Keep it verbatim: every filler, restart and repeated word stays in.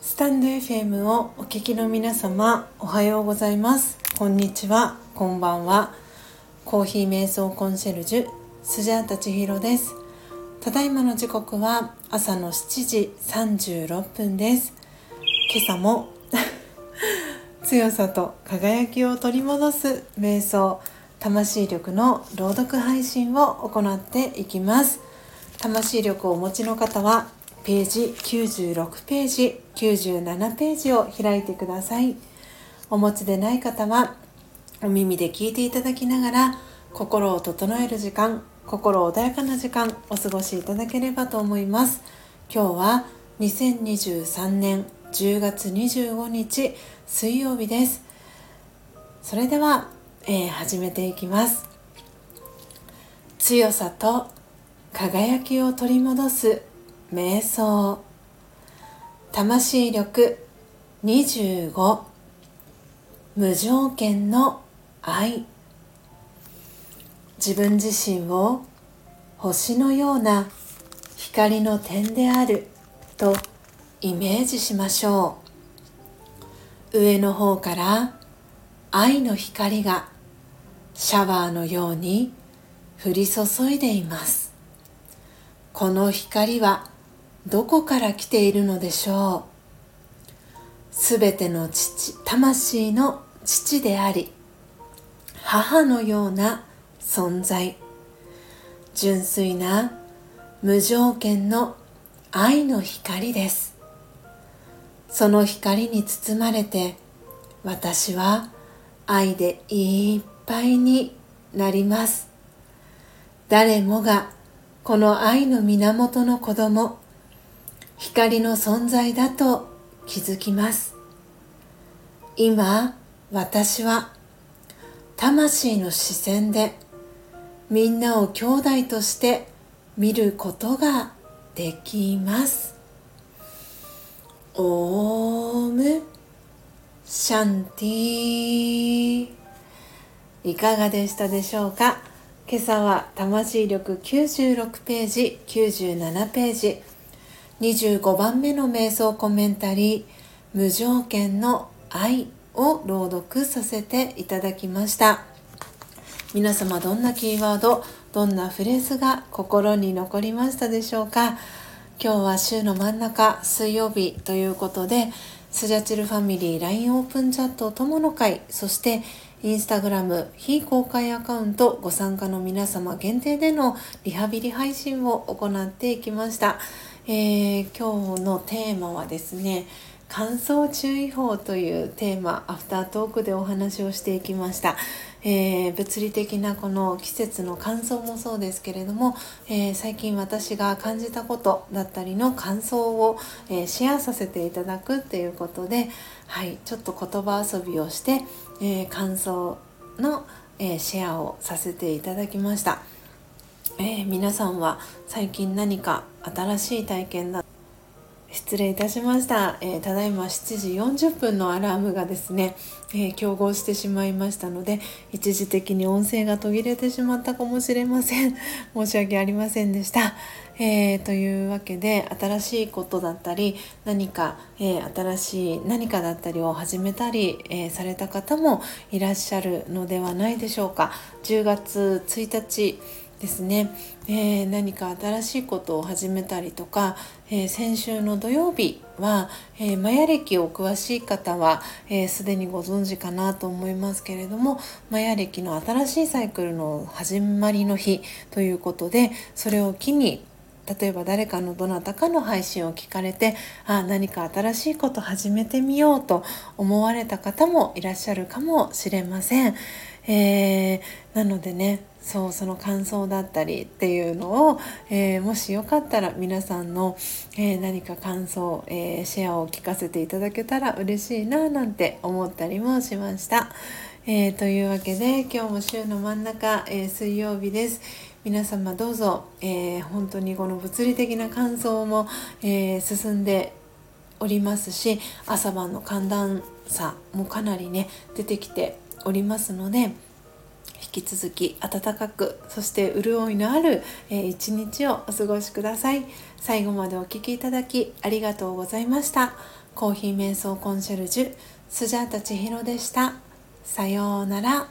スタンド エフエム をお聞きの皆様、おはようございます。こんにちは、こんばんは。コーヒー瞑想コンシェルジュスジャータ千尋です。ただいまの時刻は朝のしちじさんじゅうろっぷんです。今朝も強さと輝きを取り戻す瞑想魂力の朗読配信を行っていきます。魂力をお持ちの方はページきゅうじゅうろくページきゅうじゅうななページを開いてください。お持ちでない方はお耳で聞いていただきながら心を整える時間、心穏やかな時間お過ごしいただければと思います。今日はにせんにじゅうさんねんじゅうがつにじゅうごにち水曜日です。それではえー、始めていきます。強さと輝きを取り戻す瞑想魂力にじゅうご、無条件の愛。自分自身を星のような光の点であるとイメージしましょう。上の方から愛の光がシャワーのように降り注いでいます。この光はどこから来ているのでしょう。すべての父、魂の父であり、母のような存在、純粋な無条件の愛の光です。その光に包まれて、私は愛でいっぱいいっぱいになります。誰もがこの愛の源の子供、光の存在だと気づきます。今私は魂の視線でみんなを兄弟として見ることができます。オームシャンティー。いかがでしたでしょうか。今朝は魂力きゅうじゅうろくページきゅうじゅうななページにじゅうごばんめの瞑想コメンタリー無条件の愛を朗読させていただきました。皆様、どんなキーワード、どんなフレーズが心に残りましたでしょうか。今日は週の真ん中水曜日ということで、スジャチルファミリー ライン オープンチャット友の会、そしてインスタグラム非公開アカウントご参加の皆様限定でのリハビリ配信を行っていきました。えー、今日のテーマはですね、乾燥注意報というテーマ、アフタートークでお話をしていきました。えー、物理的なこの季節の乾燥もそうですけれども、えー、最近私が感じたことだったりの感想を、えー、シェアさせていただくということで、はい、ちょっと言葉遊びをして、えー、感想の、えー、シェアをさせていただきました。えー、皆さんは最近何か新しい体験だ失礼いたしました。えー、ただいましちじよんじゅっぷんのアラームがですね、えー、競合してしまいましたので、一時的に音声が途切れてしまったかもしれません。申し訳ありませんでした。えー、というわけで、新しいことだったり何か、えー、新しい何かだったりを始めたり、えー、された方もいらっしゃるのではないでしょうか。じゅうがつついたちですね、えー、何か新しいことを始めたりとか、えー、先週の土曜日は、えー、マヤ暦を詳しい方はすで、えー、にご存知かなと思いますけれども、マヤ暦の新しいサイクルの始まりの日ということで、それを機に例えば誰かのどなたかの配信を聞かれて、あ、何か新しいこと始めてみようと思われた方もいらっしゃるかもしれません。えー、なのでね、そう、その感想だったりっていうのを、えー、もしよかったら皆さんの、えー、何か感想、えー、シェアを聞かせていただけたら嬉しいななんて思ったりもしました。えー、というわけで、今日も週の真ん中、えー、水曜日です。皆様どうぞ、えー、本当にこの物理的な乾燥も、えー、進んでおりますし、朝晩の寒暖差もかなりね出てきておりますので、引き続き温かく、そして潤いのある一日をお過ごしください。最後までお聞きいただきありがとうございました。コーヒー瞑想コンシェルジュスジャータ千尋でした。さようなら。